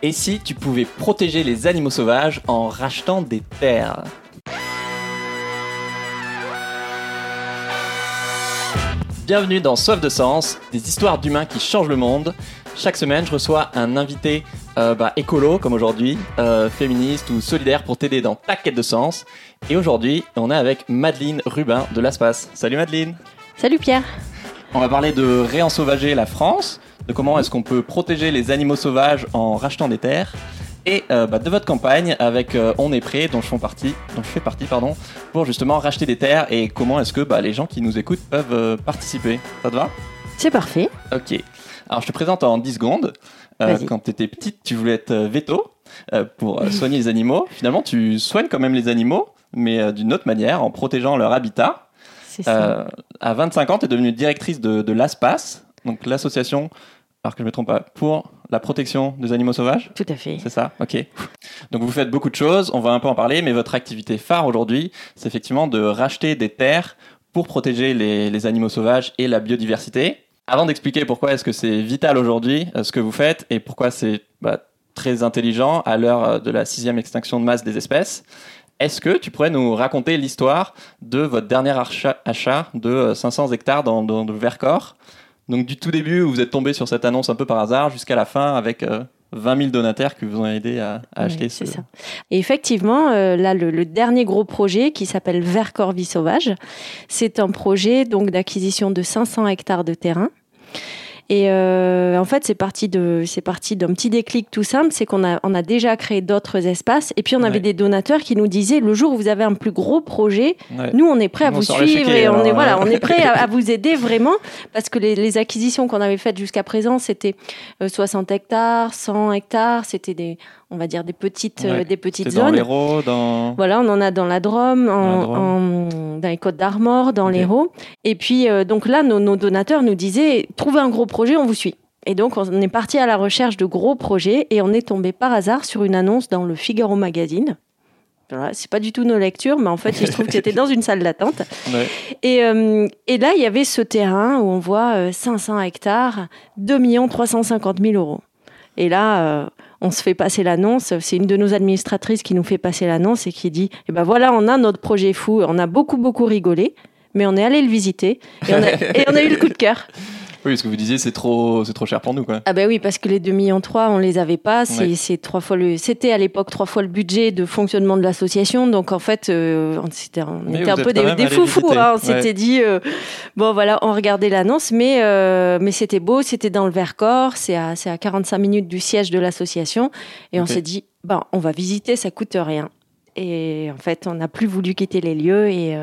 Et si tu pouvais protéger les animaux sauvages en rachetant des terres ? Bienvenue dans Soif de Sens, des histoires d'humains qui changent le monde. Chaque semaine, je reçois un invité écolo, comme aujourd'hui, féministe ou solidaire pour t'aider dans ta quête de sens. Et aujourd'hui, on est avec Madeleine Rubin de l'ASPAS. Salut Madeleine. Salut Pierre. On va parler de réensauvager la France, de comment est-ce qu'on peut protéger les animaux sauvages en rachetant des terres, et de votre campagne avec On est prêt, dont je fais partie, pour justement racheter des terres, et comment est-ce que les gens qui nous écoutent peuvent participer. Ça te va ? C'est parfait. Ok. Alors je te présente en 10 secondes. Quand tu étais petite, tu voulais être véto pour soigner les animaux. Finalement, tu soignes quand même les animaux, mais d'une autre manière, en protégeant leur habitat. C'est ça. À 25 ans, tu es devenue directrice de l'ASPAS, donc l'association, alors que je ne me trompe pas, pour la protection des animaux sauvages. Tout à fait. C'est ça, ok. Donc vous faites beaucoup de choses, on va un peu en parler, mais votre activité phare aujourd'hui, c'est effectivement de racheter des terres pour protéger les animaux sauvages et la biodiversité. Avant d'expliquer pourquoi est-ce que c'est vital aujourd'hui ce que vous faites et pourquoi c'est très intelligent à l'heure de la 6e extinction de masse des espèces, est-ce que tu pourrais nous raconter l'histoire de votre dernier achat de 500 hectares dans le Vercors ? Donc du tout début où vous êtes tombé sur cette annonce un peu par hasard jusqu'à la fin avec 20 000 donataires qui vous ont aidé à acheter. Oui, c'est ça. Et effectivement, le dernier gros projet qui s'appelle Vercors Vie Sauvage, c'est un projet donc d'acquisition de 500 hectares de terrain. Et en fait, c'est parti d'un petit déclic tout simple, c'est qu'on a déjà créé d'autres espaces, et puis on avait des donateurs qui nous disaient le jour où vous avez un plus gros projet, nous on est prêt à vous suivre et on est prêt à vous aider vraiment, parce que les acquisitions qu'on avait faites jusqu'à présent c'était 60 hectares, 100 hectares, c'était des petites des petites zones. Dans l'Hérault, voilà, on en a dans la Drôme, dans les Côtes d'Armor, dans l'Hérault, et puis donc là nos donateurs nous disaient trouvez un gros projet, on vous suit. Et donc, on est parti à la recherche de gros projets et on est tombé par hasard sur une annonce dans le Figaro Magazine. Voilà, c'est pas du tout nos lectures, mais en fait, il se trouve que c'était dans une salle d'attente. Ouais. Et là, il y avait ce terrain où on voit 500 hectares, 2 350 000 euros. Et là, on se fait passer l'annonce. C'est une de nos administratrices qui nous fait passer l'annonce et qui dit « Eh ben voilà, on a notre projet fou. On a beaucoup, beaucoup rigolé, mais on est allé le visiter et on a eu le coup de cœur. » Oui, parce que vous disiez c'est trop cher pour nous, quoi. Ah ben oui, parce que les 2,3 millions, on les avait pas. C'est c'était à l'époque 3 fois le budget de fonctionnement de l'association. Donc en fait, on était un peu des foufous. Hein, on s'était dit on regardait l'annonce, mais c'était beau, c'était dans le Vercors, c'est à 45 minutes du siège de l'association, et on s'est dit on va visiter, ça coûte rien. Et en fait, on n'a plus voulu quitter les lieux. Et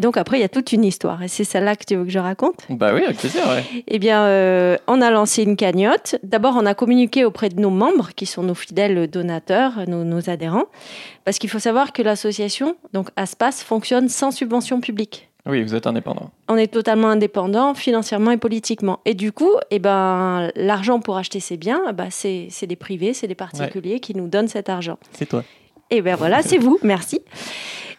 donc, après, il y a toute une histoire. Et c'est celle-là que tu veux que je raconte ? Bah oui, avec plaisir. Ouais. Eh bien, on a lancé une cagnotte. D'abord, on a communiqué auprès de nos membres, qui sont nos fidèles donateurs, nos adhérents. Parce qu'il faut savoir que l'association, donc ASPAS, fonctionne sans subvention publique. Oui, vous êtes indépendant. On est totalement indépendant, financièrement et politiquement. Et du coup, l'argent pour acheter ces biens, c'est des privés, c'est des particuliers qui nous donnent cet argent. C'est toi. Et bien voilà, c'est vous, merci.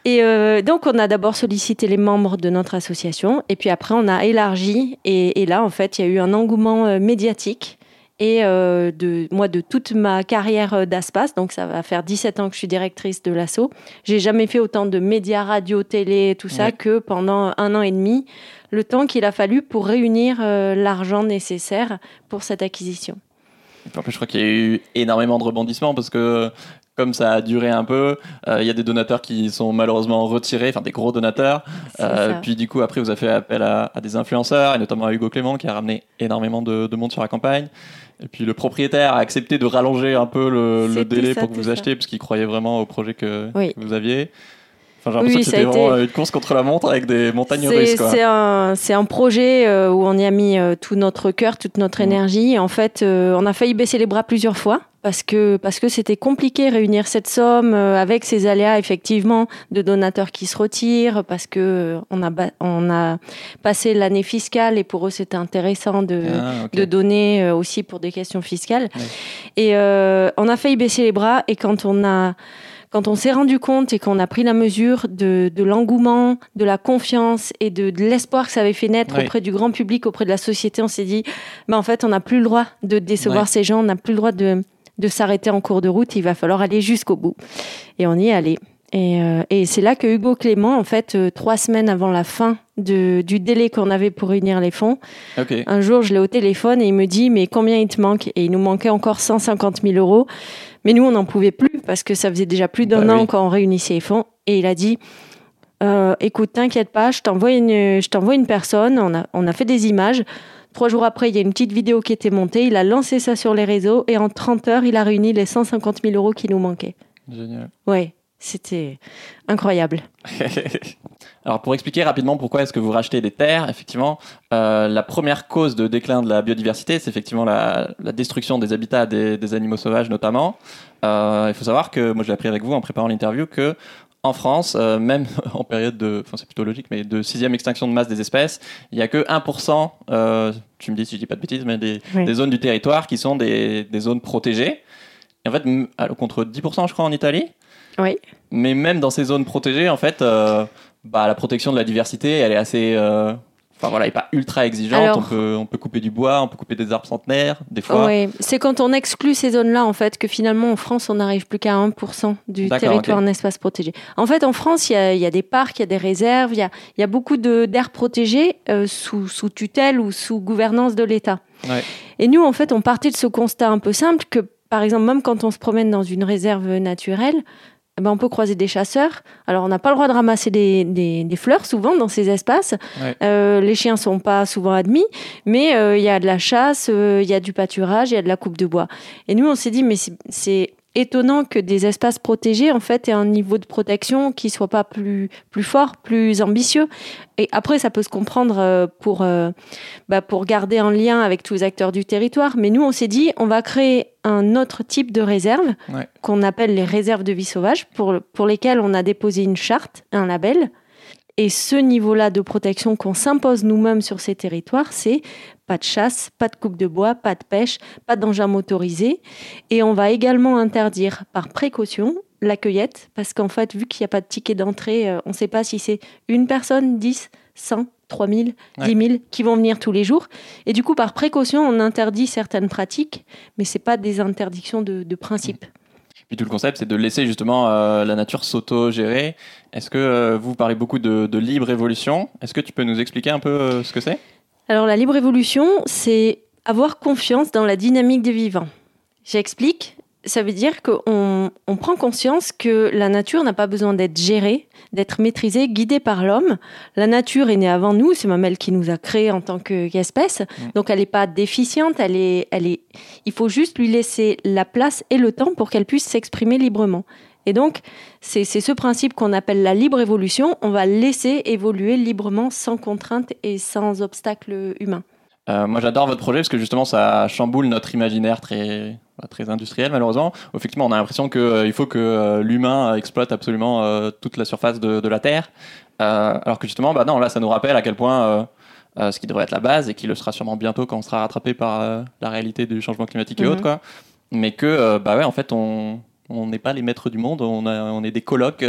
Et donc, on a d'abord sollicité les membres de notre association, et puis après, on a élargi. Et là, en fait, il y a eu un engouement médiatique. Et de toute ma carrière d'ASPAS, donc ça va faire 17 ans que je suis directrice de l'asso, j'ai jamais fait autant de médias, radio, télé, tout ça, que pendant 1 an et demi, le temps qu'il a fallu pour réunir l'argent nécessaire pour cette acquisition. En plus, je crois qu'il y a eu énormément de rebondissements, parce que comme ça a duré un peu, y a des donateurs qui sont malheureusement retirés, enfin des gros donateurs. Puis du coup, après, vous avez fait appel à des influenceurs, et notamment à Hugo Clément, qui a ramené énormément de monde sur la campagne. Et puis le propriétaire a accepté de rallonger un peu le délai pour que vous achetiez, parce qu'il croyait vraiment au projet que vous aviez. Enfin, j'ai l'impression que c'était vraiment une course contre la montre avec des montagnes russes, quoi. C'est un projet où on y a mis tout notre cœur, toute notre énergie. En fait, on a failli baisser les bras plusieurs fois parce que c'était compliqué de réunir cette somme avec ces aléas, effectivement, de donateurs qui se retirent, parce que on a passé l'année fiscale et pour eux, c'était intéressant de donner aussi pour des questions fiscales. Ouais. Et on a failli baisser les bras, et quand on s'est rendu compte et qu'on a pris la mesure de l'engouement, de la confiance et de l'espoir que ça avait fait naître auprès du grand public, auprès de la société, on s'est dit, en fait, on n'a plus le droit de décevoir ces gens, on n'a plus le droit de de s'arrêter en cours de route, il va falloir aller jusqu'au bout. Et on y est allé. Et c'est là que Hugo Clément, en fait, 3 semaines avant la fin du délai qu'on avait pour réunir les fonds, okay. Un jour, je l'ai au téléphone et il me dit « Mais combien il te manque ?» Et il nous manquait encore 150 000 euros. Mais nous, on n'en pouvait plus parce que ça faisait déjà plus d'un an qu'on réunissait les fonds. Et il a dit « Écoute, t'inquiète pas, je t'envoie une personne. » On a fait des images. 3 jours après, il y a une petite vidéo qui était montée. Il a lancé ça sur les réseaux et en 30 heures, il a réuni les 150 000 euros qui nous manquaient. Génial. Ouais. C'était incroyable. Alors, pour expliquer rapidement pourquoi est-ce que vous rachetez des terres, effectivement, la première cause de déclin de la biodiversité, c'est effectivement la destruction des habitats des animaux sauvages, notamment. Il faut savoir que, moi je l'ai appris avec vous en préparant l'interview, que en France, même en période de, enfin c'est plutôt logique, mais de 6e extinction de masse des espèces, il n'y a que 1%, tu me dis si je dis pas de bêtises, mais des zones du territoire qui sont des zones protégées. Et en fait, contre 10% je crois en Italie. Oui. Mais même dans ces zones protégées, en fait, la protection de la diversité, elle est assez... elle n'est pas ultra exigeante. Alors, on peut couper du bois, on peut couper des arbres centenaires, des fois. Oui, c'est quand on exclut ces zones-là, en fait, que finalement, en France, on n'arrive plus qu'à 1% du territoire en espace protégé. En fait, en France, il y a des parcs, il y a des réserves, il y a beaucoup d'aires protégées sous tutelle ou sous gouvernance de l'État. Ouais. Et nous, en fait, on partait de ce constat un peu simple que, par exemple, même quand on se promène dans une réserve naturelle, on peut croiser des chasseurs. Alors, on n'a pas le droit de ramasser des fleurs, souvent, dans ces espaces. Ouais. Les chiens ne sont pas souvent admis, mais il y a de la chasse, il y a du pâturage, il y a de la coupe de bois. Et nous, on s'est dit, mais c'est étonnant que des espaces protégés, en fait, aient un niveau de protection qui ne soit pas plus fort, plus ambitieux. Et après, ça peut se comprendre pour garder un lien avec tous les acteurs du territoire. Mais nous, on s'est dit, on va créer un autre type de réserve qu'on appelle les réserves de vie sauvage, pour lesquelles on a déposé une charte, un label. Et ce niveau-là de protection qu'on s'impose nous-mêmes sur ces territoires, c'est pas de chasse, pas de coupe de bois, pas de pêche, pas d'engins motorisés. Et on va également interdire par précaution la cueillette, parce qu'en fait, vu qu'il n'y a pas de ticket d'entrée, on ne sait pas si c'est 1 personne, 10, 100, 3000, 10 000 qui vont venir tous les jours. Et du coup, par précaution, on interdit certaines pratiques, mais ce n'est pas des interdictions de principe. Puis tout le concept, c'est de laisser justement la nature s'auto-gérer. Est-ce que vous parlez beaucoup de libre évolution ? Est-ce que tu peux nous expliquer un peu ce que c'est ? Alors la libre évolution, c'est avoir confiance dans la dynamique des vivants. J'explique, ça veut dire qu'on prend conscience que la nature n'a pas besoin d'être gérée, d'être maîtrisée, guidée par l'homme. La nature est née avant nous, c'est même elle qui nous a créés en tant qu'espèce. Donc elle n'est pas déficiente, elle est... il faut juste lui laisser la place et le temps pour qu'elle puisse s'exprimer librement. Et donc, c'est ce principe qu'on appelle la libre évolution. On va laisser évoluer librement, sans contrainte et sans obstacle humain. Moi, j'adore votre projet parce que justement, ça chamboule notre imaginaire très, très industriel, malheureusement. Effectivement, on a l'impression qu'il faut que l'humain exploite absolument toute la surface de la Terre. Alors que justement, non, là, ça nous rappelle à quel point ce qui devrait être la base et qui le sera sûrement bientôt quand on sera rattrapé par la réalité du changement climatique et autres, quoi. Mais que, en fait, on n'est pas les maîtres du monde, on est des colocs,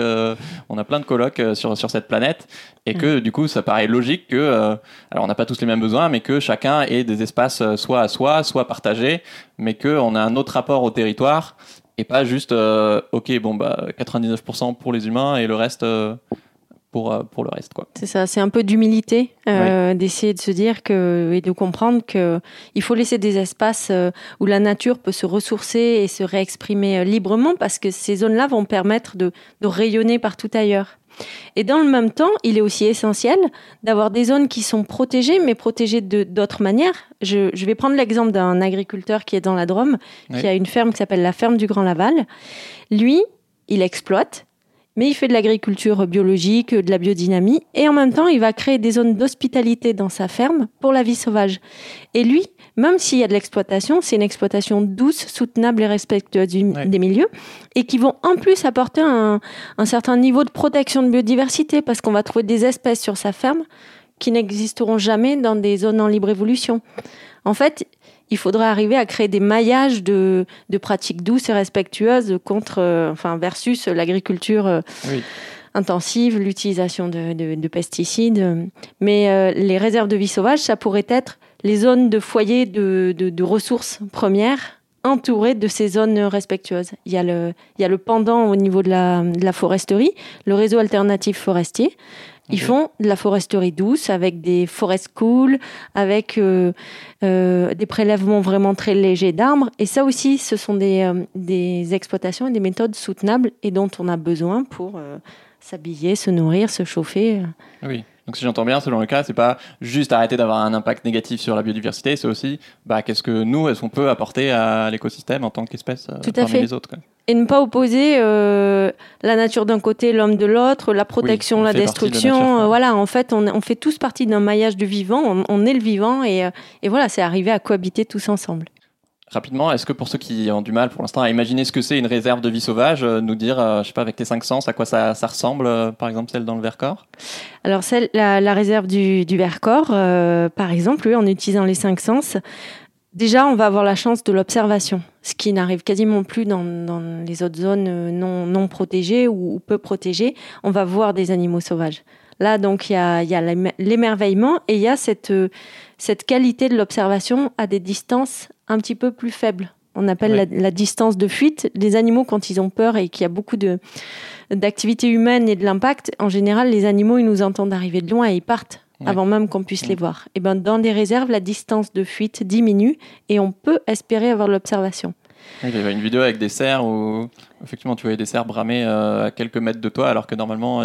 on a plein de colocs sur cette planète, et que du coup ça paraît logique que, alors on n'a pas tous les mêmes besoins, mais que chacun ait des espaces soit à soi, soit partagés, mais qu'on a un autre rapport au territoire, et pas juste 99% pour les humains et le reste pour le reste, quoi. C'est ça, c'est un peu d'humilité, d'essayer de se dire et de comprendre qu'il faut laisser des espaces où la nature peut se ressourcer et se réexprimer librement, parce que ces zones-là vont permettre de rayonner partout ailleurs. Et dans le même temps, il est aussi essentiel d'avoir des zones qui sont protégées, mais protégées d'autres manières. Je vais prendre l'exemple d'un agriculteur qui est dans la Drôme, qui a une ferme qui s'appelle la Ferme du Grand Laval. Lui, il exploite, mais il fait de l'agriculture biologique, de la biodynamie, et en même temps, il va créer des zones d'hospitalité dans sa ferme pour la vie sauvage. Et lui, même s'il y a de l'exploitation, c'est une exploitation douce, soutenable et respectueuse des milieux, et qui vont en plus apporter un certain niveau de protection de biodiversité, parce qu'on va trouver des espèces sur sa ferme qui n'existeront jamais dans des zones en libre évolution. En fait, il faudrait arriver à créer des maillages de pratiques douces et respectueuses versus l'agriculture intensive, l'utilisation de pesticides. Mais les réserves de vie sauvage, ça pourrait être les zones de foyer de ressources premières entouré de ces zones respectueuses. Il y a le pendant au niveau de la foresterie, le réseau alternatif forestier. Ils font de la foresterie douce avec des forest cool, avec des prélèvements vraiment très légers d'arbres. Et ça aussi, ce sont des exploitations et des méthodes soutenables et dont on a besoin pour s'habiller, se nourrir, se chauffer. Oui. Donc si j'entends bien, selon le cas, c'est pas juste arrêter d'avoir un impact négatif sur la biodiversité, c'est aussi qu'est-ce que nous, est-ce qu'on peut apporter à l'écosystème en tant qu'espèce parmi les autres, quoi. Et ne pas opposer la nature d'un côté, l'homme de l'autre, la protection, la destruction. En fait, on fait tous partie d'un maillage du vivant, on est le vivant et voilà, c'est arriver à cohabiter tous ensemble. Rapidement, est-ce que pour ceux qui ont du mal pour l'instant à imaginer ce que c'est une réserve de vie sauvage, nous dire, je sais pas, avec tes 5 sens, à quoi ça ressemble, par exemple celle dans le Vercors ? Alors la réserve du Vercors, par exemple, en utilisant les 5 sens, déjà on va avoir la chance de l'observation, ce qui n'arrive quasiment plus dans les autres zones non protégées ou peu protégées. On va voir des animaux sauvages. Là, donc, il y a l'émerveillement et il y a cette qualité de l'observation à des distances un petit peu plus faible. On appelle la distance de fuite. Les animaux, quand ils ont peur et qu'il y a beaucoup d'activités humaines et de l'impact, en général, les animaux, ils nous entendent arriver de loin et ils partent avant même qu'on puisse les voir. Et ben, dans des réserves, la distance de fuite diminue et on peut espérer avoir de l'observation. Il y avait une vidéo avec des cerfs où, effectivement, tu voyais des cerfs bramer à quelques mètres de toi alors que normalement...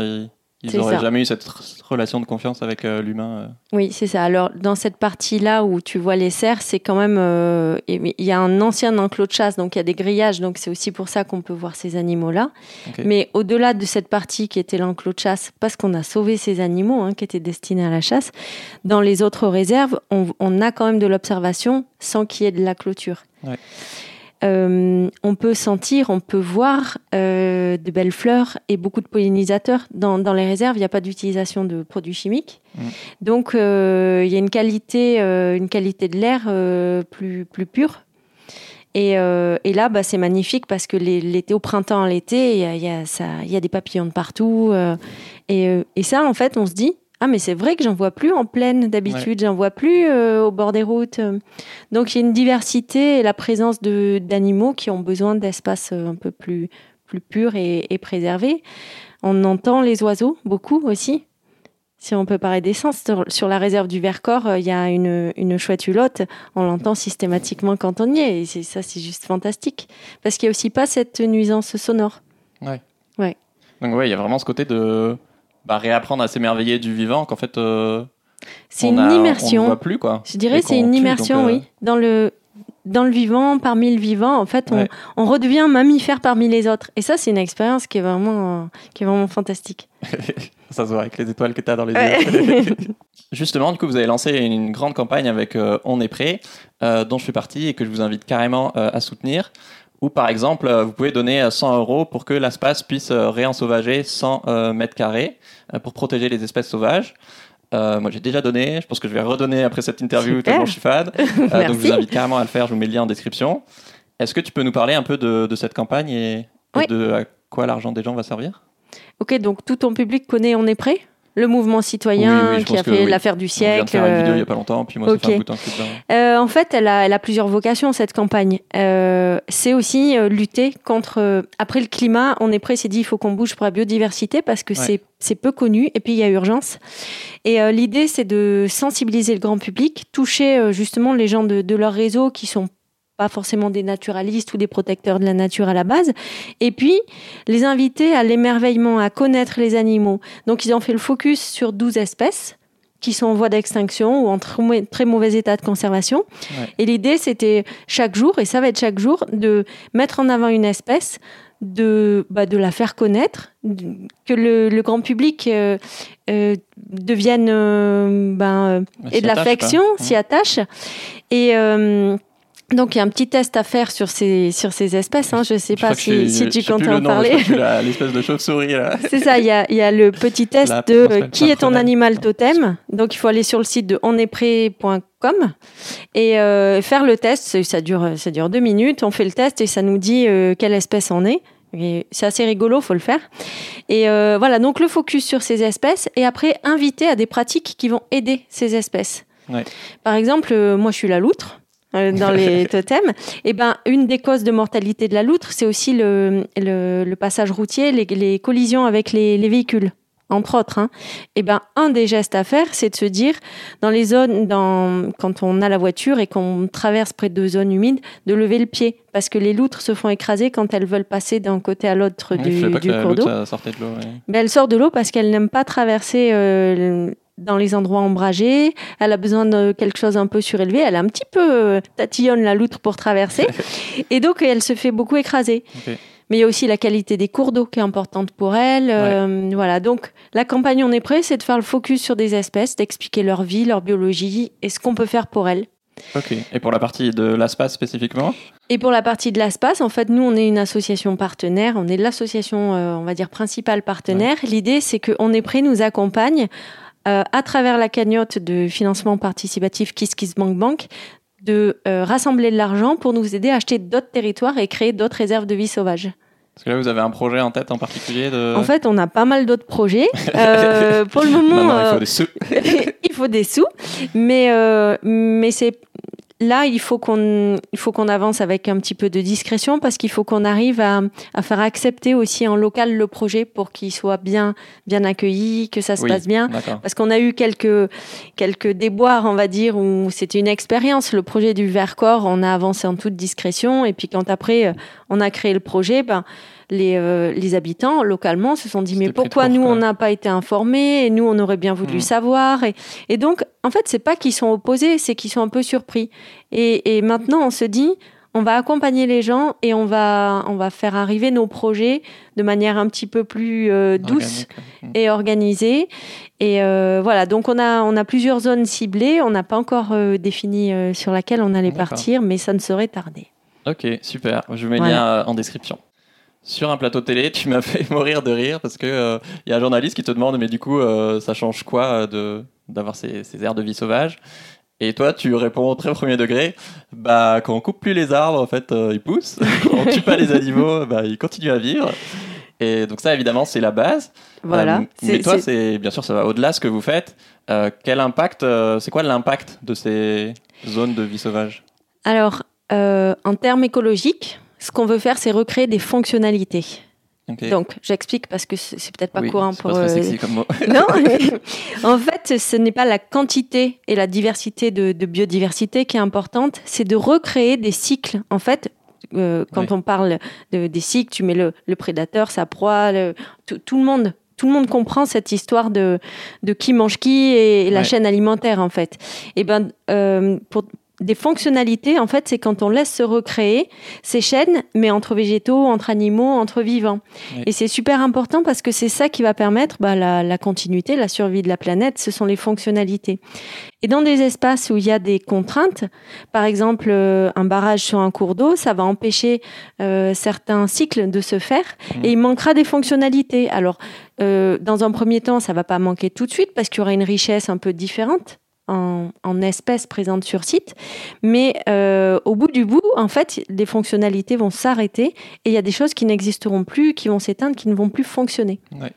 Ils n'auraient jamais eu cette relation de confiance avec l'humain. Oui, c'est ça. Alors, dans cette partie-là où tu vois les cerfs, c'est quand même... il y a un ancien enclos de chasse, donc il y a des grillages, donc c'est aussi pour ça qu'on peut voir ces animaux-là. Okay. Mais au-delà de cette partie qui était l'enclos de chasse, parce qu'on a sauvé ces animaux qui étaient destinés à la chasse, dans les autres réserves, on a quand même de l'observation sans qu'il y ait de la clôture. Ouais. On peut sentir, on peut voir de belles fleurs et beaucoup de pollinisateurs. Dans les réserves, il n'y a pas d'utilisation de produits chimiques. Donc, il y a une qualité de l'air plus pure. Et là, c'est magnifique parce que l'été, au printemps, l'été, il y a des papillons de partout. Et ça, en fait, on se dit... Ah, mais c'est vrai que j'en vois plus en plaine d'habitude, j'en vois plus au bord des routes. Donc il y a une diversité et la présence d'animaux qui ont besoin d'espaces un peu plus purs et préservés. On entend les oiseaux beaucoup aussi. Si on peut parler d'essence, sur la réserve du Vercors, il y a une chouette hulotte, on l'entend systématiquement quand on y est. Et c'est juste fantastique. Parce qu'il n'y a aussi pas cette nuisance sonore. Ouais. Donc il y a vraiment ce côté de... réapprendre à s'émerveiller du vivant qu'en fait c'est une immersion, on ne voit plus quoi. Je dirais c'est une immersion oui, dans le vivant, parmi le vivant en fait on redevient un mammifère parmi les autres et ça c'est une expérience qui est vraiment fantastique. Ça se voit avec les étoiles que tu as dans les yeux. Justement, du coup, vous avez lancé une grande campagne avec On est prêt dont je fais partie et que je vous invite carrément à soutenir. Ou par exemple, vous pouvez donner 100 € pour que l'ASPAS puisse réensauvager 100 mètres carrés pour protéger les espèces sauvages. Moi, j'ai déjà donné. Je pense que je vais redonner après cette interview. Super. Tellement je suis fan. Donc, je vous invite carrément à le faire. Je vous mets le lien en description. Est-ce que tu peux nous parler un peu de cette campagne et de à quoi l'argent des gens va servir ? Ok, donc tout ton public connaît On est prêt ? Le mouvement citoyen qui a fait l'affaire du siècle. On vient de faire une vidéo il n'y a pas longtemps, puis moi ça fait un bout de temps. En fait, elle a plusieurs vocations, cette campagne. C'est aussi lutter contre... après le climat, On est prêt, c'est dit, il faut qu'on bouge pour la biodiversité, parce que c'est peu connu, et puis il y a urgence. Et l'idée, c'est de sensibiliser le grand public, toucher justement les gens de leur réseau qui sont pas forcément des naturalistes ou des protecteurs de la nature à la base, et puis les inviter à l'émerveillement, à connaître les animaux. Donc ils ont fait le focus sur 12 espèces qui sont en voie d'extinction ou en très mauvais état de conservation. Et l'idée c'était chaque jour, et ça va être chaque jour, de mettre en avant une espèce, de la faire connaître, que le grand public devienne et de l'affection, s'y attache. Donc, il y a un petit test à faire sur ces espèces. Je ne sais pas si tu comptes en parler. Je sais plus l'espèce de chauve-souris. Là. C'est ça, il y a le petit test de qui est ton animal totem. Donc, il faut aller sur le site de onestprêt.com et faire le test. Ça dure 2 minutes. On fait le test et ça nous dit quelle espèce on est. Et c'est assez rigolo, il faut le faire. Et voilà, donc le focus sur ces espèces et après inviter à des pratiques qui vont aider ces espèces. Par exemple, moi, je suis la loutre. dans les totems. Et ben, une des causes de mortalité de la loutre, c'est aussi le passage routier, les collisions avec les véhicules, entre autres. Hein. Et ben, un des gestes à faire, c'est de se dire, dans les zones, quand on a la voiture et qu'on traverse près de zones humides, de lever le pied, parce que les loutres se font écraser quand elles veulent passer d'un côté à l'autre du cours d'eau. Ben, elle sort de l'eau parce qu'elle n'aime pas traverser dans les endroits ombragés, elle a besoin de quelque chose un peu surélevé, elle a un petit peu tatillonne la loutre pour traverser, et donc elle se fait beaucoup écraser. Okay. Mais il y a aussi la qualité des cours d'eau qui est importante pour elle. Ouais. Voilà. Donc, la campagne On est prêt, c'est de faire le focus sur des espèces, d'expliquer leur vie, leur biologie et ce qu'on peut faire pour elles. Ok. Et pour la partie de l'ASPAS spécifiquement ? Et pour la partie de l'ASPAS, en fait, nous, on est une association partenaire. On est l'association, on va dire, principale partenaire. Ouais. L'idée, c'est que On est prêt nous accompagne à travers la cagnotte de financement participatif KissKissBankBank, de rassembler de l'argent pour nous aider à acheter d'autres territoires et créer d'autres réserves de vie sauvage. Parce que là, vous avez un projet en tête en particulier de... En fait, on a pas mal d'autres projets. Pour le moment... Non, il faut des sous. Il faut des sous. Mais c'est... Là, il faut qu'on avance avec un petit peu de discrétion parce qu'il faut qu'on arrive à faire accepter aussi en local le projet pour qu'il soit bien accueilli, que ça se passe bien. D'accord. Parce qu'on a eu quelques déboires, on va dire, où c'était une expérience. Le projet du Vercors, on a avancé en toute discrétion. Et puis quand après, on a créé le projet... Les habitants, localement, se sont dit « Mais pourquoi nous, on n'a pas été informés ? Et nous, on aurait bien voulu savoir. » Et donc, en fait, c'est pas qu'ils sont opposés, c'est qu'ils sont un peu surpris. Et maintenant, on se dit « On va accompagner les gens et on va faire arriver nos projets de manière un petit peu plus douce et organisée. » Et voilà, donc on a plusieurs zones ciblées. On n'a pas encore défini sur laquelle on allait partir, mais ça ne saurait tarder. Ok, super. Je mets lien en description. Sur un plateau télé, tu m'as fait mourir de rire parce que y a un journaliste qui te demande « Mais du coup, ça change quoi d'avoir ces aires de vie sauvage ?» Et toi, tu réponds au très premier degré « Bah, quand on coupe plus les arbres, en fait, ils poussent. Quand on tue pas les animaux, bah, ils continuent à vivre. » Et donc ça, évidemment, c'est la base. Voilà. Mais toi, bien sûr, ça va au-delà ce que vous faites. Quel impact c'est quoi l'impact de ces zones de vie sauvage ? Alors, en termes écologiques... Ce qu'on veut faire, c'est recréer des fonctionnalités. Okay. Donc, j'explique parce que c'est peut-être pas courant c'est pour. Pas très sexy comme mot. Non. En fait, ce n'est pas la quantité et la diversité de biodiversité qui est importante, c'est de recréer des cycles. En fait, quand on parle des cycles, tu mets le prédateur, sa proie, tout le monde. Tout le monde comprend cette histoire de qui mange qui et la chaîne alimentaire, en fait. Et ben, pour des fonctionnalités, en fait, c'est quand on laisse se recréer ces chaînes, mais entre végétaux, entre animaux, entre vivants. Oui. Et c'est super important parce que c'est ça qui va permettre la continuité, la survie de la planète, ce sont les fonctionnalités. Et dans des espaces où il y a des contraintes, par exemple un barrage sur un cours d'eau, ça va empêcher certains cycles de se faire et il manquera des fonctionnalités. Alors, dans un premier temps, ça ne va pas manquer tout de suite parce qu'il y aura une richesse un peu différente en espèces présentes sur site, mais au bout du bout, en fait, les fonctionnalités vont s'arrêter et il y a des choses qui n'existeront plus, qui vont s'éteindre, qui ne vont plus fonctionner. Ouais.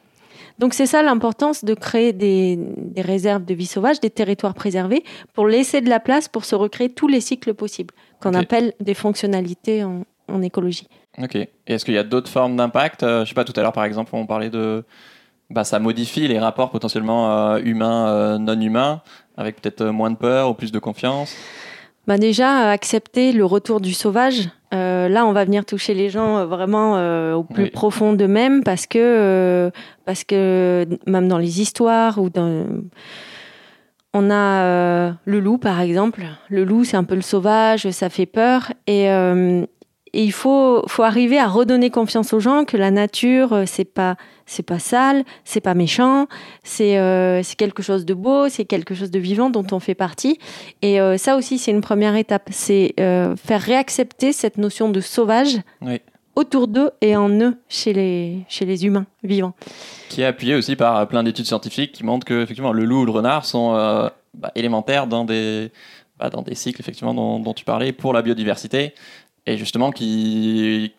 Donc c'est ça l'importance de créer des réserves de vie sauvage, des territoires préservés, pour laisser de la place pour se recréer tous les cycles possibles, qu'on appelle des fonctionnalités en écologie. Ok. Et est-ce qu'il y a d'autres formes d'impact ? Je ne sais pas, tout à l'heure, par exemple, on parlait de... ça modifie les rapports potentiellement humains, non humains, avec peut-être moins de peur ou plus de confiance. Déjà, accepter le retour du sauvage. Là, on va venir toucher les gens vraiment au plus profond d'eux-mêmes parce que même dans les histoires ou dans... On a le loup, par exemple. Le loup, c'est un peu le sauvage, ça fait peur. Et il faut arriver à redonner confiance aux gens que la nature, c'est pas sale, c'est pas méchant, c'est quelque chose de beau, c'est quelque chose de vivant dont on fait partie. Et ça aussi, c'est une première étape, c'est faire réaccepter cette notion de sauvage autour d'eux et en eux, chez les humains vivants. Qui est appuyé aussi par plein d'études scientifiques qui montrent que effectivement, le loup ou le renard sont élémentaires dans des cycles effectivement, dont tu parlais pour la biodiversité. Et justement, qui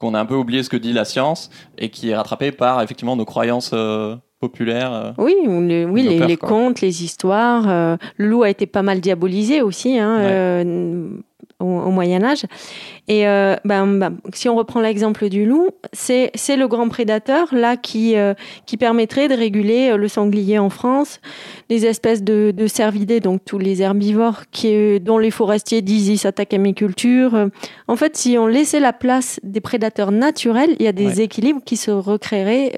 qu'on a un peu oublié ce que dit la science et qui est rattrapé par effectivement nos croyances populaires. Les contes, les histoires. Le loup a été pas mal diabolisé aussi au Moyen-Âge. Et si on reprend l'exemple du loup, c'est le grand prédateur là qui permettrait de réguler le sanglier en France, les espèces de cervidés, donc tous les herbivores dont les forestiers disent ils s'attaquent à mes cultures. En fait, si on laissait la place des prédateurs naturels, il y a des équilibres qui se recréeraient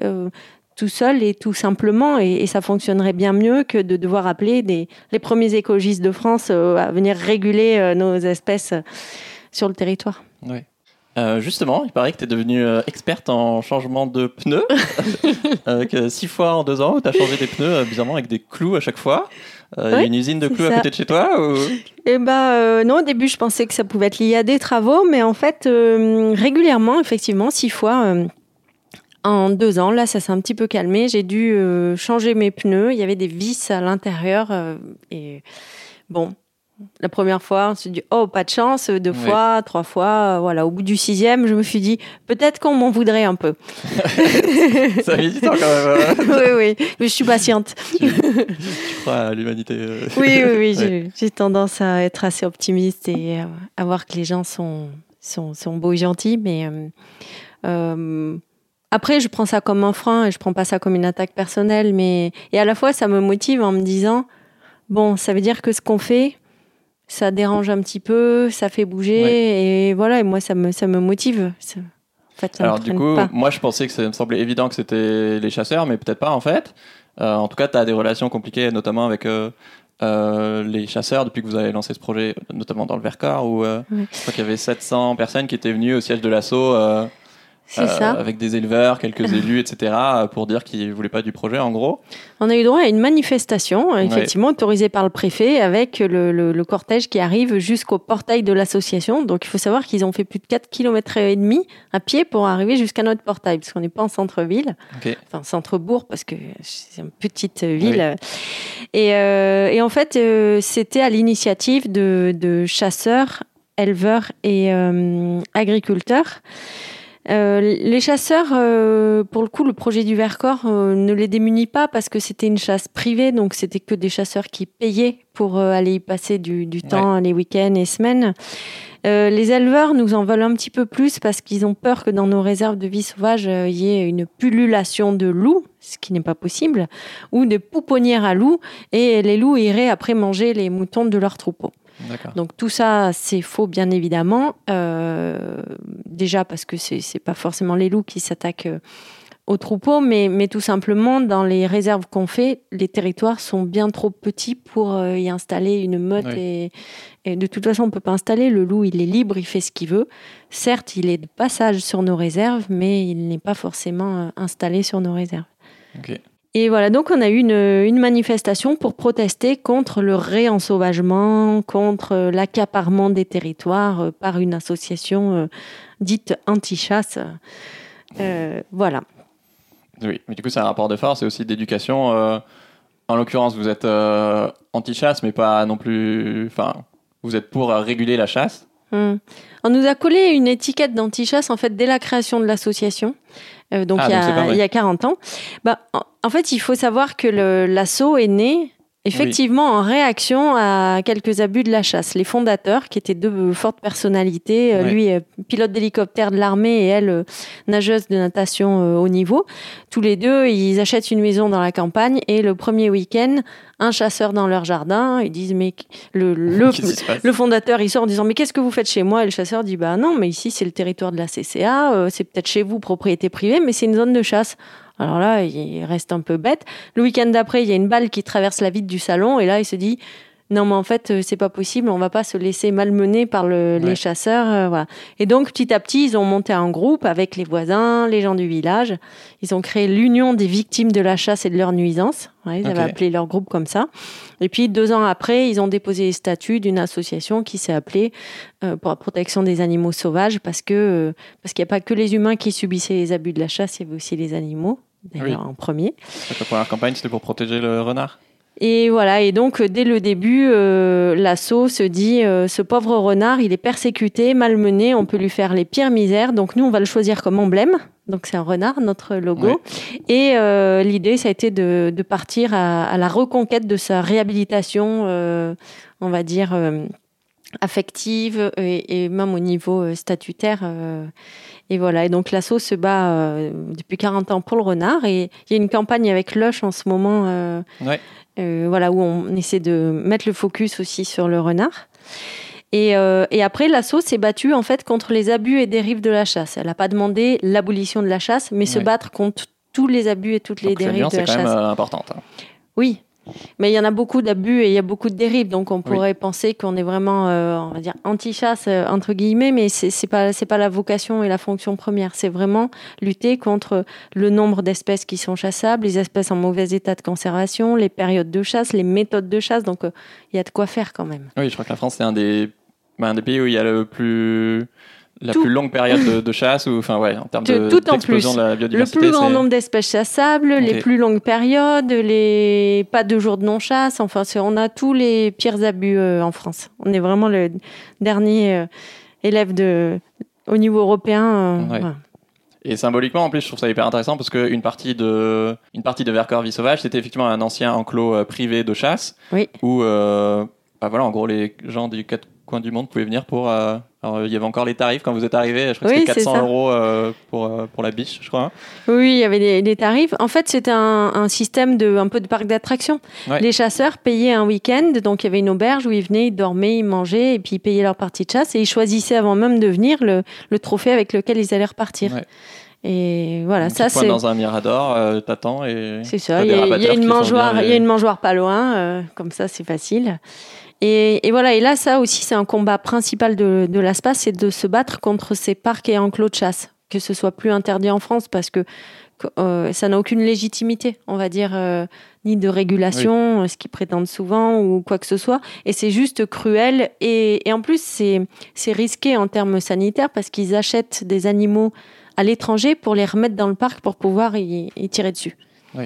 tout seul et tout simplement, et ça fonctionnerait bien mieux que de devoir appeler les premiers écologistes de France à venir réguler nos espèces sur le territoire. Oui. Justement, il paraît que tu es devenue experte en changement de pneus. 6 fois en 2 ans, tu as changé des pneus, bizarrement, avec des clous à chaque fois. Il y a une usine de clous à côté de chez toi ou... Non, au début, je pensais que ça pouvait être lié à des travaux, mais en fait, régulièrement, effectivement, 6 fois... En 2 ans, là, ça s'est un petit peu calmé. J'ai dû changer mes pneus. Il y avait des vis à l'intérieur. La première fois, on s'est dit « Oh, pas de chance !» 2 fois, 3 fois. Voilà. Au bout du 6e, je me suis dit « Peut-être qu'on m'en voudrait un peu. » Ça m'hésite quand même. Oui. Mais je suis patiente. Tu crois à l'humanité. Oui. J'ai tendance à être assez optimiste et à voir que les gens sont beaux et gentils. Mais... Après, je prends ça comme un frein et je prends pas ça comme une attaque personnelle, et à la fois ça me motive en me disant bon, ça veut dire que ce qu'on fait, ça dérange un petit peu, ça fait bouger et voilà. Et moi, ça me motive. En fait, ça. Alors du coup, moi, je pensais que ça me semblait évident que c'était les chasseurs, mais peut-être pas en fait. En tout cas, tu as des relations compliquées, notamment avec les chasseurs, depuis que vous avez lancé ce projet, notamment dans le Vercors, où je crois qu'il y avait 700 personnes qui étaient venues au siège de l'asso. C'est ça. Avec des éleveurs, quelques élus, etc., pour dire qu'ils ne voulaient pas du projet, en gros. On a eu droit à une manifestation, effectivement, autorisée par le préfet, avec le cortège qui arrive jusqu'au portail de l'association. Donc, il faut savoir qu'ils ont fait plus de 4,5 km à pied pour arriver jusqu'à notre portail, parce qu'on n'est pas en centre-ville, enfin, centre-bourg, parce que c'est une petite ville. Oui. Et en fait, c'était à l'initiative de chasseurs, éleveurs et agriculteurs. Les chasseurs, pour le coup, le projet du Vercors ne les démunit pas parce que c'était une chasse privée, donc c'était que des chasseurs qui payaient pour aller y passer du temps, les week-ends et semaines. Les éleveurs nous en veulent un petit peu plus parce qu'ils ont peur que dans nos réserves de vie sauvage, il y ait une pullulation de loups, ce qui n'est pas possible, ou des pouponnières à loups, et les loups iraient après manger les moutons de leur troupeau. D'accord. Donc tout ça, c'est faux, bien évidemment. Déjà parce que c'est pas forcément les loups qui s'attaquent aux troupeaux, mais tout simplement, dans les réserves qu'on fait, les territoires sont bien trop petits pour y installer une meute. Oui. Et de toute façon, on peut pas installer. Le loup, il est libre, il fait ce qu'il veut. Certes, il est de passage sur nos réserves, mais il n'est pas forcément installé sur nos réserves. Ok. Et voilà, donc on a eu une manifestation pour protester contre le réensauvagement, contre l'accaparement des territoires par une association dite anti-chasse. Voilà. Oui, mais du coup, c'est un rapport de force et aussi d'éducation. En l'occurrence, vous êtes anti-chasse, mais pas non plus... Enfin, vous êtes pour réguler la chasse. On nous a collé une étiquette d'anti-chasse, en fait, dès la création de l'association. Il y a 40 ans. En fait, il faut savoir que l'asso est né effectivement en réaction à quelques abus de la chasse. Les fondateurs, qui étaient 2 fortes personnalités, lui pilote d'hélicoptère de l'armée et elle nageuse de natation haut niveau, tous les 2, ils achètent une maison dans la campagne et le premier week-end, un chasseur dans leur jardin, ils disent mais le fondateur il sort en disant mais qu'est-ce que vous faites chez moi, et le chasseur dit bah non mais ici c'est le territoire de la CCA, c'est peut-être chez vous propriété privée mais c'est une zone de chasse. Alors là, il reste un peu bête. Le week-end d'après, il y a une balle qui traverse la vitre du salon. Et là, il se dit, non, mais en fait, c'est pas possible. On va pas se laisser malmener par les chasseurs. Voilà. Et donc, petit à petit, ils ont monté un groupe avec les voisins, les gens du village. Ils ont créé l'Union des victimes de la chasse et de leurs nuisances. Ouais, ils avaient appelé leur groupe comme ça. Et puis, 2 ans après, ils ont déposé les statuts d'une association qui s'est appelée pour la protection des animaux sauvages parce qu'il n'y a pas que les humains qui subissaient les abus de la chasse, il y avait aussi les animaux, d'ailleurs en premier. La première campagne, c'était pour protéger le renard. Et voilà, et donc dès le début, l'asso se dit ce pauvre renard, il est persécuté, malmené, on peut lui faire les pires misères, donc nous on va le choisir comme emblème, donc c'est un renard, notre logo. Ouais. Et l'idée, ça a été de partir à la reconquête de sa réhabilitation, on va dire, affective et même au niveau statutaire. Et voilà, et donc l'asso se bat depuis 40 ans pour le renard, et il y a une campagne avec Lush en ce moment. Ouais. Voilà, où on essaie de mettre le focus aussi sur le renard. Et après, l'asso s'est battue en fait contre les abus et dérives de la chasse. Elle n'a pas demandé l'abolition de la chasse, mais se battre contre tous les abus et toutes les dérives de la chasse. C'est quand même importante. Hein. Oui, mais il y en a beaucoup d'abus et il y a beaucoup de dérives, donc on pourrait penser qu'on est vraiment, on va dire, anti-chasse entre guillemets, mais c'est pas la vocation et la fonction première. C'est vraiment lutter contre le nombre d'espèces qui sont chassables, les espèces en mauvais état de conservation, les périodes de chasse, les méthodes de chasse. Donc il y a de quoi faire quand même. Oui, je crois que la France est un des pays où il y a le plus plus longue période de chasse, ou enfin en termes d'explosion de la biodiversité. Le plus grand nombre d'espèces chassables, les plus longues périodes, les pas de jours de non-chasse, enfin on a tous les pires abus en France. On est vraiment le dernier élève au niveau européen. Et symboliquement, en plus, je trouve ça hyper intéressant parce que une partie de Vercors Vie Sauvage, c'était effectivement un ancien enclos privé de chasse, où en gros les gens du 4 coins du monde pouvaient venir pour. Alors, il y avait encore les tarifs quand vous êtes arrivés, je crois que c'était 400 € pour la biche, je crois. Oui, il y avait des tarifs. En fait, c'était un système un peu de parc d'attractions. Ouais. Les chasseurs payaient un week-end, donc il y avait une auberge où ils venaient, ils dormaient, ils mangeaient, et puis ils payaient leur partie de chasse, et ils choisissaient avant même de venir le trophée avec lequel ils allaient repartir. Ouais. Et voilà, donc, ça c'est. Tu pointes dans un mirador, t'attends et. C'est ça, il y a une mangeoire pas loin, comme ça c'est facile. Et voilà, et là, ça aussi, c'est un combat principal de l'ASPAS, c'est de se battre contre ces parcs et enclos de chasse, que ce soit plus interdit en France, parce que ça n'a aucune légitimité, on va dire, ni de régulation, ce qu'ils prétendent souvent, ou quoi que ce soit. Et c'est juste cruel. Et en plus, c'est risqué en termes sanitaires, parce qu'ils achètent des animaux à l'étranger pour les remettre dans le parc pour pouvoir y tirer dessus. Oui.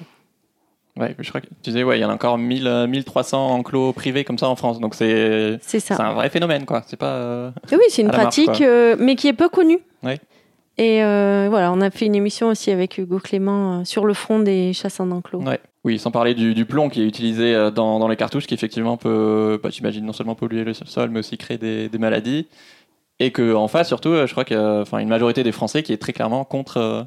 Ouais, je crois que tu disais, il y en a encore 1300 enclos privés comme ça en France. Donc c'est un vrai phénomène, quoi. C'est pas. Oui, c'est une pratique, mais qui est peu connue. Oui. Et voilà, on a fait une émission aussi avec Hugo Clément sur le front des chasses en enclos. Ouais. Oui, sans parler du plomb qui est utilisé dans les cartouches, qui effectivement peut, j'imagine, non seulement polluer le sol, mais aussi créer des maladies. Et qu'en face, surtout, je crois qu'il y a une majorité des Français qui est très clairement contre.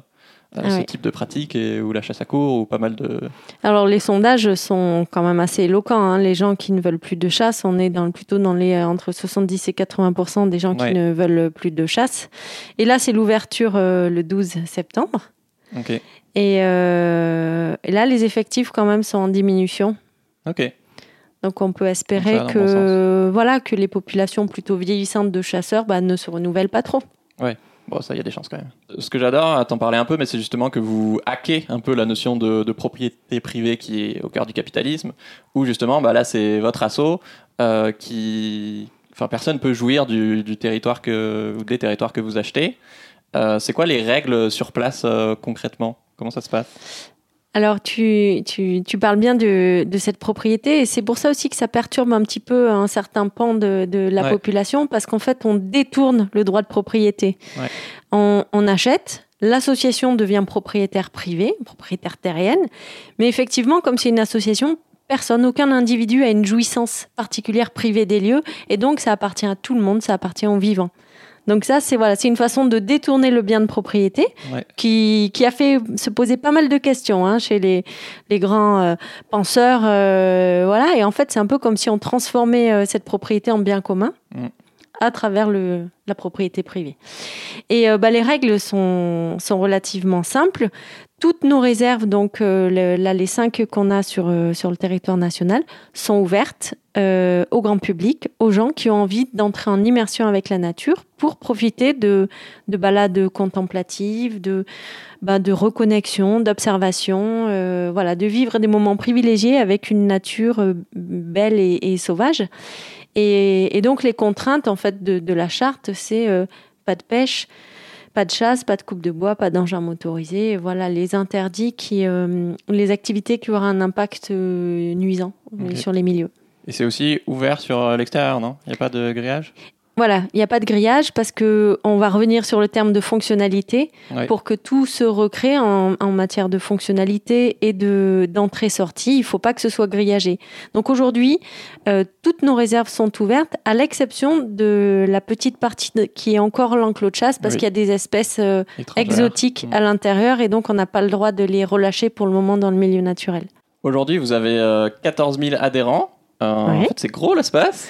Ce type de pratique, ou la chasse à courre, ou pas mal de... Alors, les sondages sont quand même assez éloquents. Hein. Les gens qui ne veulent plus de chasse, on est plutôt dans entre 70 et 80% des gens qui ne veulent plus de chasse. Et là, c'est l'ouverture le 12 septembre. Okay. Et là, les effectifs, quand même, sont en diminution. OK. Donc, on peut espérer que les populations plutôt vieillissantes de chasseurs ne se renouvellent pas trop. Oui. Bon, ça, il y a des chances quand même. Ce que j'adore à t'en parler un peu, mais c'est justement que vous hackez un peu la notion de propriété privée qui est au cœur du capitalisme, où justement, là, c'est votre asso qui... Enfin, personne ne peut jouir du territoire ou des territoires que vous achetez. C'est quoi les règles sur place concrètement ? Comment ça se passe ? Alors, tu parles bien de cette propriété, et c'est pour ça aussi que ça perturbe un petit peu un certain pan de la population, parce qu'en fait, on détourne le droit de propriété. Ouais. On achète, l'association devient propriétaire privée, propriétaire terrienne, mais effectivement, comme c'est une association, aucun individu a une jouissance particulière privée des lieux, et donc ça appartient à tout le monde, ça appartient aux vivants. Donc ça, c'est une façon de détourner le bien de propriété qui a fait se poser pas mal de questions chez les grands penseurs. Et en fait, c'est un peu comme si on transformait cette propriété en bien commun à travers la propriété privée. Et les règles sont relativement simples. Toutes nos réserves, donc les 5 qu'on a sur le territoire national, sont ouvertes au grand public, aux gens qui ont envie d'entrer en immersion avec la nature pour profiter de balades contemplatives, de reconnexion, d'observation, de vivre des moments privilégiés avec une nature belle et sauvage. Et donc les contraintes en fait de la charte, c'est pas de pêche, Pas de chasse, pas de coupe de bois, pas d'engins motorisés. Voilà les interdits, les activités qui auront un impact nuisant sur les milieux. Et c'est aussi ouvert sur l'extérieur, non ? Il n'y a pas de grillage ? Voilà, il n'y a pas de grillage parce qu'on va revenir sur le terme de fonctionnalité pour que tout se recrée en matière de fonctionnalité et d'entrée-sortie. Il ne faut pas que ce soit grillagé. Donc aujourd'hui, toutes nos réserves sont ouvertes à l'exception de la petite partie qui est encore l'enclos de chasse parce qu'il y a des espèces exotiques à l'intérieur et donc on n'a pas le droit de les relâcher pour le moment dans le milieu naturel. Aujourd'hui, vous avez 14 000 adhérents. En fait, c'est gros l'espace.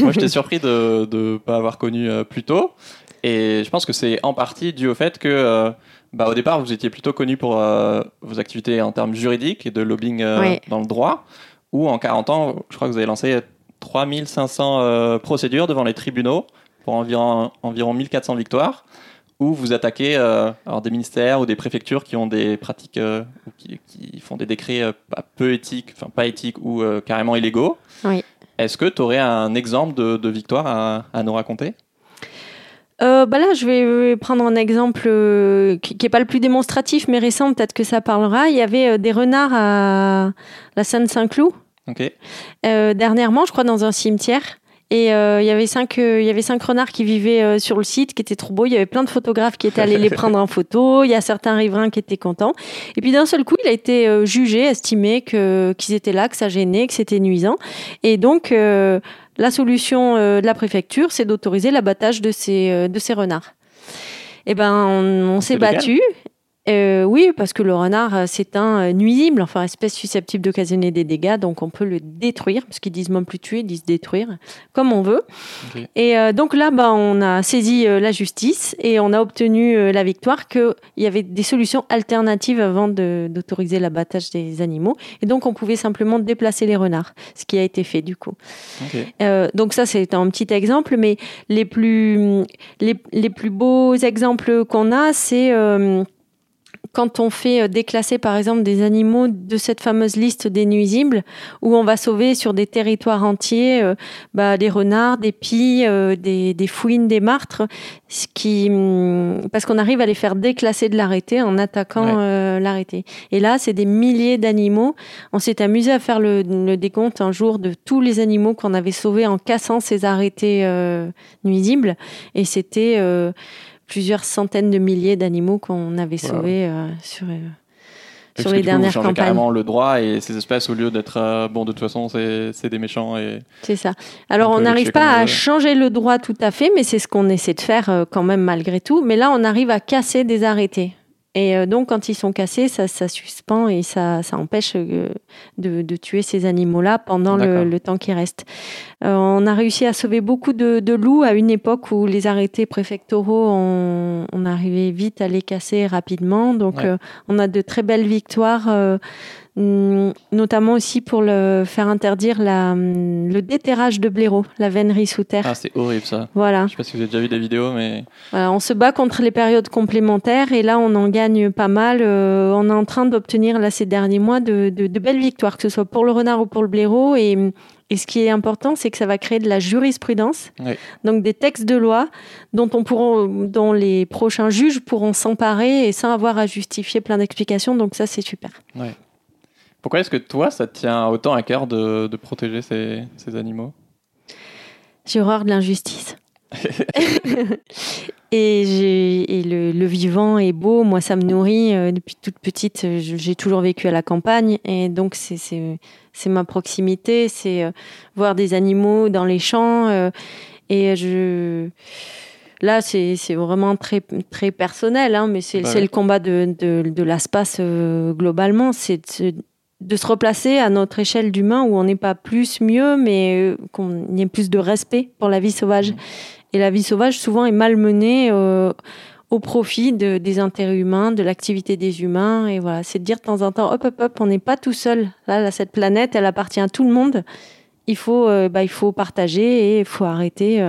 Moi, j'étais surpris de ne pas avoir connu plus tôt. Et je pense que c'est en partie dû au fait que, au départ, vous étiez plutôt connu pour vos activités en termes juridiques et de lobbying dans le droit. Où en 40 ans, je crois que vous avez lancé 3500 procédures devant les tribunaux pour environ 1400 victoires. Où vous attaquez des ministères ou des préfectures qui ont des pratiques qui font des décrets pas éthiques ou carrément illégaux. Oui. Est-ce que tu aurais un exemple de victoire à nous raconter ? Là, je vais prendre un exemple qui n'est pas le plus démonstratif, mais récent, peut-être que ça parlera. Il y avait des renards à la Seine-Saint-Cloud. Okay. Dernièrement, je crois, dans un cimetière. Et il y avait cinq renards qui vivaient sur le site, qui étaient trop beaux. Il y avait plein de photographes qui étaient allés les prendre en photo. Il y a certains riverains qui étaient contents. Et puis d'un seul coup, il a été jugé, estimé qu'ils étaient là, que ça gênait, que c'était nuisant. Et donc, la solution de la préfecture, c'est d'autoriser l'abattage de ces renards. Eh ben, on s'est battu. Oui, parce que le renard, c'est un nuisible, espèce susceptible d'occasionner des dégâts, donc on peut le détruire, parce qu'ils disent même plus tuer, ils disent détruire, comme on veut. Okay. Et donc là, on a saisi la justice et on a obtenu la victoire qu'il y avait des solutions alternatives avant d'autoriser l'abattage des animaux. Et donc, on pouvait simplement déplacer les renards, ce qui a été fait du coup. Okay. Donc ça, c'est un petit exemple, mais les plus beaux exemples qu'on a, c'est... quand on fait déclasser, par exemple, des animaux de cette fameuse liste des nuisibles, où on va sauver sur des territoires entiers des renards, des pies, des fouines, des martres, parce qu'on arrive à les faire déclasser de l'arrêté en attaquant l'arrêté. Et là, c'est des milliers d'animaux. On s'est amusé à faire le décompte un jour de tous les animaux qu'on avait sauvés en cassant ces arrêtés nuisibles. Et c'était... plusieurs centaines de milliers d'animaux qu'on avait sauvés sur les dernières campagnes. Vous changez carrément le droit et ces espèces, au lieu d'être... de toute façon, c'est des méchants. Et c'est ça. Alors, on n'arrive pas à changer le droit tout à fait, mais c'est ce qu'on essaie de faire quand même malgré tout. Mais là, on arrive à casser des arrêtés. Et donc, quand ils sont cassés, ça suspend et ça empêche de tuer ces animaux-là pendant le temps qui reste. On a réussi à sauver beaucoup de loups à une époque où les arrêtés préfectoraux, on arrivait vite à les casser rapidement. Donc, on a de très belles victoires, notamment aussi pour faire interdire le déterrage de blaireaux, la vénerie sous terre. Ah, c'est horrible ça. Voilà. Je ne sais pas si vous avez déjà vu des vidéos, mais... Voilà, on se bat contre les périodes complémentaires et là, on en gagne pas mal. On est en train d'obtenir, là, ces derniers mois, de belles victoires, que ce soit pour le renard ou pour le blaireau. Et ce qui est important, c'est que ça va créer de la jurisprudence, donc des textes de loi dont les prochains juges pourront s'emparer et sans avoir à justifier plein d'explications. Donc ça, c'est super. Ouais. Pourquoi est-ce que toi, ça te tient autant à cœur de protéger ces animaux ? J'ai horreur de l'injustice. Et le vivant est beau, moi ça me nourrit. Depuis toute petite, j'ai toujours vécu à la campagne et donc c'est ma proximité, c'est voir des animaux dans les champs et là, c'est vraiment très, très personnel, hein, mais c'est le combat de l'ASPAS globalement. C'est de se replacer à notre échelle d'humain où on n'est pas plus mieux, mais qu'on y ait plus de respect pour la vie sauvage. Et la vie sauvage, souvent, est malmenée au profit des intérêts humains, de l'activité des humains. Et voilà, c'est de dire de temps en temps, hop, hop, hop, on n'est pas tout seul. Là, cette planète, elle appartient à tout le monde. Il faut partager et il faut arrêter...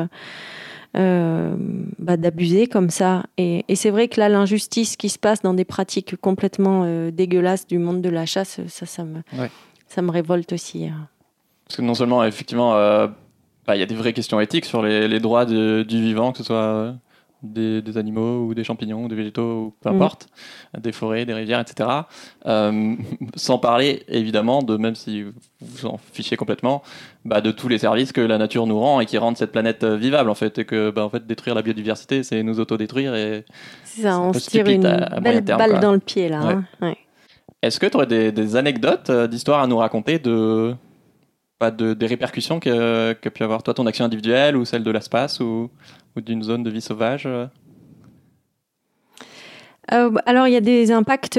d'abuser comme ça et c'est vrai que là l'injustice qui se passe dans des pratiques complètement dégueulasses du monde de la chasse, ça me révolte aussi parce que non seulement effectivement il y a des vraies questions éthiques sur les droits du vivant, que ce soit des animaux ou des champignons, ou des végétaux, ou peu importe, des forêts, des rivières, etc. Sans parler évidemment de, même si vous en fichez complètement, bah, de tous les services que la nature nous rend et qui rendent cette planète vivable en fait, et que bah, en fait, détruire la biodiversité, c'est nous autodétruire et c'est ça, on se tire une belle balle dans le pied là. Ouais. Hein, ouais. Est-ce que tu aurais des anecdotes d'histoires à nous raconter des répercussions que peut avoir toi ton action individuelle ou celle de l'ASPAS ou d'une zone de vie sauvage? Alors il y a des impacts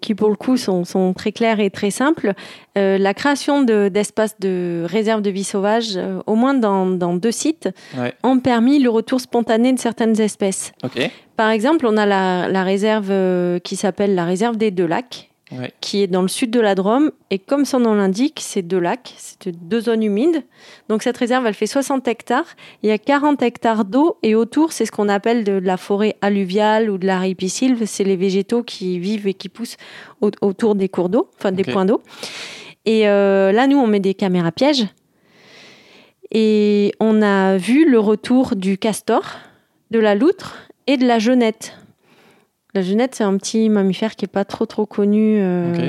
qui pour le coup sont très clairs et très simples. La création d'espaces de réserve de vie sauvage, au moins dans 2 sites, ouais, ont permis le retour spontané de certaines espèces. Okay. Par exemple, on a la réserve qui s'appelle la Réserve des Deux Lacs, ouais, qui est dans le sud de la Drôme, et comme son nom l'indique, c'est 2 lacs, c'est 2 zones humides. Donc cette réserve, elle fait 60 hectares, il y a 40 hectares d'eau, et autour, c'est ce qu'on appelle de la forêt alluviale ou de la ripisylve, c'est les végétaux qui vivent et qui poussent autour des cours d'eau, enfin des points d'eau. Et là, nous, on met des caméras pièges, et on a vu le retour du castor, de la loutre et de la genette. La genette, c'est un petit mammifère qui n'est pas trop connu.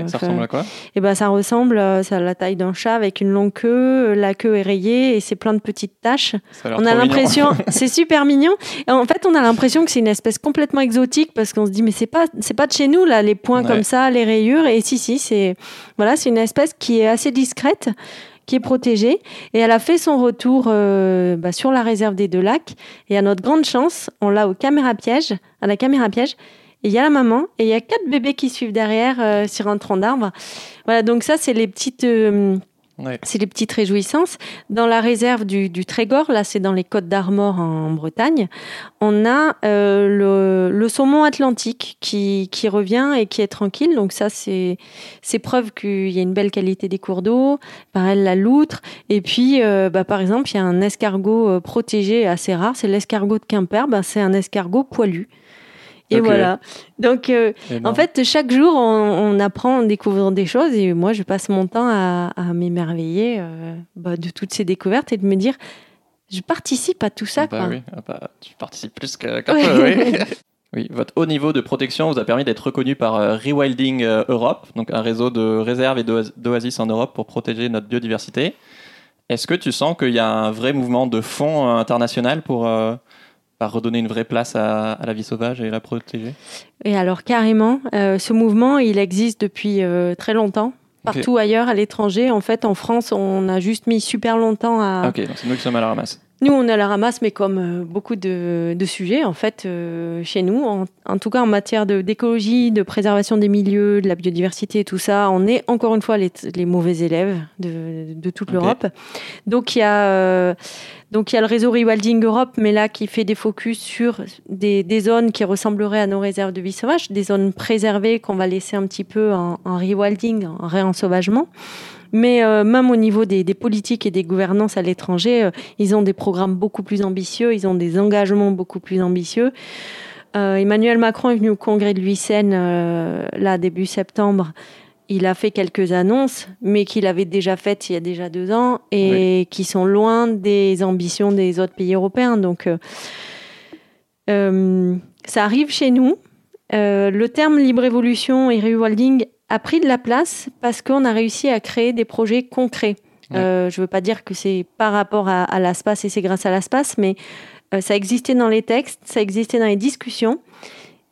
Ça ressemble à quoi ? Et ben, ça ressemble à la taille d'un chat avec une longue queue. La queue est rayée et c'est plein de petites taches. On a l'impression, c'est super mignon. Et en fait, on a l'impression que c'est une espèce complètement exotique parce qu'on se dit mais c'est pas de chez nous là, les points comme ça, les rayures. Et si, c'est une espèce qui est assez discrète, qui est protégée, et elle a fait son retour sur la réserve des 2 lacs. Et à notre grande chance, on l'a à la caméra piège. Il y a la maman et il y a 4 bébés qui suivent derrière sur un tronc d'arbre. Voilà, donc ça, c'est les petites, c'est les petites réjouissances. Dans la réserve du Trégor, là, c'est dans les Côtes d'Armor en Bretagne, on a le saumon atlantique qui revient et qui est tranquille. Donc ça, c'est preuve qu'il y a une belle qualité des cours d'eau. Pareil, la loutre. Et puis, par exemple, il y a un escargot protégé assez rare. C'est l'escargot de Quimper. C'est un escargot poilu. Et voilà. Donc, en fait, chaque jour, on apprend, on découvre des choses. Et moi, je passe mon temps à m'émerveiller de toutes ces découvertes et de me dire, je participe à tout ça. Bah, quoi. Oui. Tu participes plus qu'un peu, oui. Oui, votre haut niveau de protection vous a permis d'être reconnu par Rewilding Europe, donc un réseau de réserves et d'oasis en Europe pour protéger notre biodiversité. Est-ce que tu sens qu'il y a un vrai mouvement de fond international pour... par redonner une vraie place à la vie sauvage et la protéger? Et alors carrément, ce mouvement, il existe depuis très longtemps, partout ailleurs, à l'étranger. En fait, en France, on a juste mis super longtemps à... Ok, donc c'est nous qui sommes à la ramasse. Nous, on est à la ramasse, mais comme beaucoup de sujets, en fait, chez nous, en tout cas en matière d'écologie, de préservation des milieux, de la biodiversité et tout ça, on est encore une fois les mauvais élèves de toute l'Europe. Donc, il y a le réseau Rewilding Europe, mais là, qui fait des focus sur des zones qui ressembleraient à nos réserves de vie sauvage, des zones préservées qu'on va laisser un petit peu en rewilding, en réensauvagement. Mais même au niveau des politiques et des gouvernances à l'étranger, ils ont des programmes beaucoup plus ambitieux, ils ont des engagements beaucoup plus ambitieux. Emmanuel Macron est venu au congrès de l'UICEN, là, début septembre. Il a fait quelques annonces, mais qu'il avait déjà faites il y a déjà 2 ans et qui sont loin des ambitions des autres pays européens. Donc, ça arrive chez nous. Le terme libre évolution et rewilding a pris de la place parce qu'on a réussi à créer des projets concrets. Ouais. Je ne veux pas dire que c'est par rapport à l'ASPAS et c'est grâce à l'ASPAS, mais ça existait dans les textes, ça existait dans les discussions.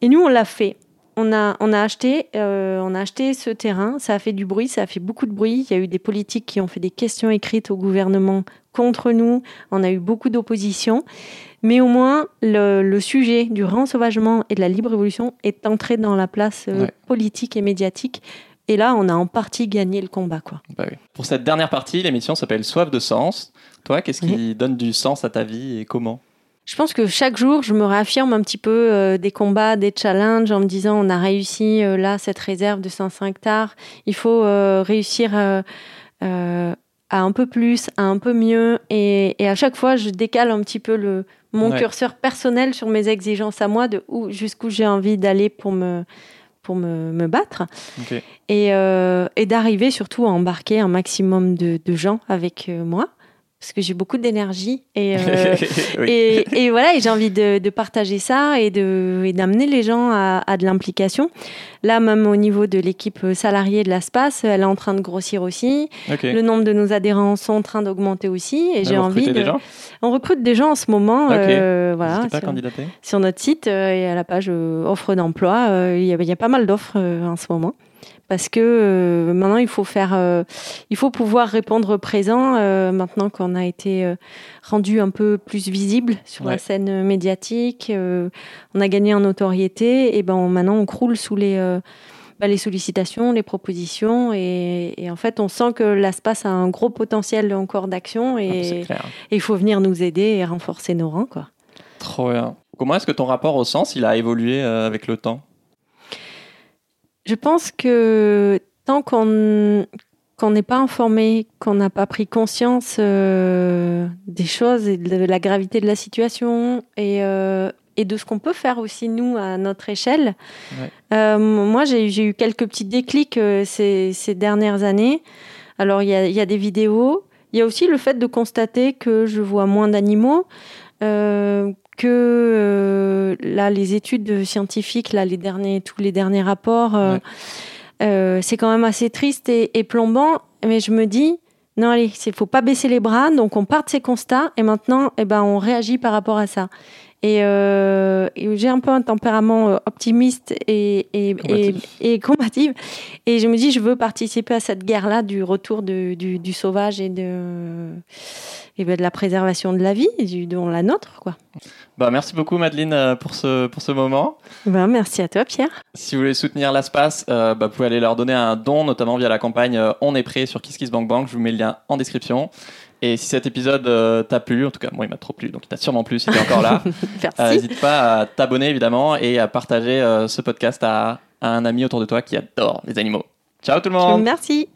Et nous, on l'a fait. On a acheté ce terrain, ça a fait du bruit, ça a fait beaucoup de bruit. Il y a eu des politiques qui ont fait des questions écrites au gouvernement contre nous. On a eu beaucoup d'opposition. Mais au moins, le sujet du réensauvagement et de la libre évolution est entré dans la place politique et médiatique. Et là, on a en partie gagné le combat, quoi. Bah oui. Pour cette dernière partie, l'émission s'appelle Soif de Sens. Toi, qu'est-ce qui donne du sens à ta vie et comment ? Je pense que chaque jour, je me réaffirme un petit peu des combats, des challenges, en me disant on a réussi là cette réserve de 500 hectares. Il faut réussir... à un peu plus, à un peu mieux. Et à chaque fois, je décale un petit peu mon curseur personnel sur mes exigences à moi, jusqu'où j'ai envie d'aller pour me battre. Okay. Et d'arriver surtout à embarquer un maximum de gens avec moi. parce que j'ai beaucoup d'énergie oui. et voilà, et j'ai envie de partager ça et d'amener les gens à de l'implication. Là, même au niveau de l'équipe salariée de l'ASPAS, elle est en train de grossir aussi. Okay. Le nombre de nos adhérents sont en train d'augmenter aussi. Et j'ai envie de... On recrute des gens en ce moment. Okay. Voilà, n'hésitez pas à candidater. Sur notre site et à la page offre d'emploi, il y a pas mal d'offres en ce moment. Parce que maintenant, il faut pouvoir répondre présent. Maintenant qu'on a été rendu un peu plus visible sur la scène médiatique, on a gagné en notoriété. Et maintenant, on croule sous les sollicitations, les propositions. Et en fait, on sent que l'ASPAS a un gros potentiel encore d'action. Et il faut venir nous aider et renforcer nos rangs, quoi. Trop bien. Comment est-ce que ton rapport au sens, il a évolué avec le temps ? Je pense que tant qu'on n'est pas informé, qu'on n'a pas pris conscience des choses et de la gravité de la situation et de ce qu'on peut faire aussi, nous, à notre échelle. Ouais. Moi, j'ai eu quelques petits déclics ces dernières années. Alors, il y a des vidéos. Il y a aussi le fait de constater que je vois moins d'animaux, que là, les études scientifiques, là, tous les derniers rapports, c'est quand même assez triste et plombant. Mais je me dis, non, allez, il ne faut pas baisser les bras. Donc, on part de ces constats et maintenant, on réagit par rapport à ça. Et j'ai un peu un tempérament optimiste et combatif. Et je me dis, je veux participer à cette guerre-là du retour du sauvage et de la préservation de la vie, dont la nôtre, quoi. Merci beaucoup, Madeleine, pour ce moment. Merci à toi, Pierre. Si vous voulez soutenir l'ASPAS, vous pouvez aller leur donner un don, notamment via la campagne On est prêt sur KissKissBankBank. Je vous mets le lien en description. Et si cet épisode t'a plu, en tout cas, moi, il m'a trop plu, donc il t'a sûrement plu si t'es encore là. N'hésite pas à t'abonner, évidemment, et à partager ce podcast à un ami autour de toi qui adore les animaux. Ciao tout le monde. Merci.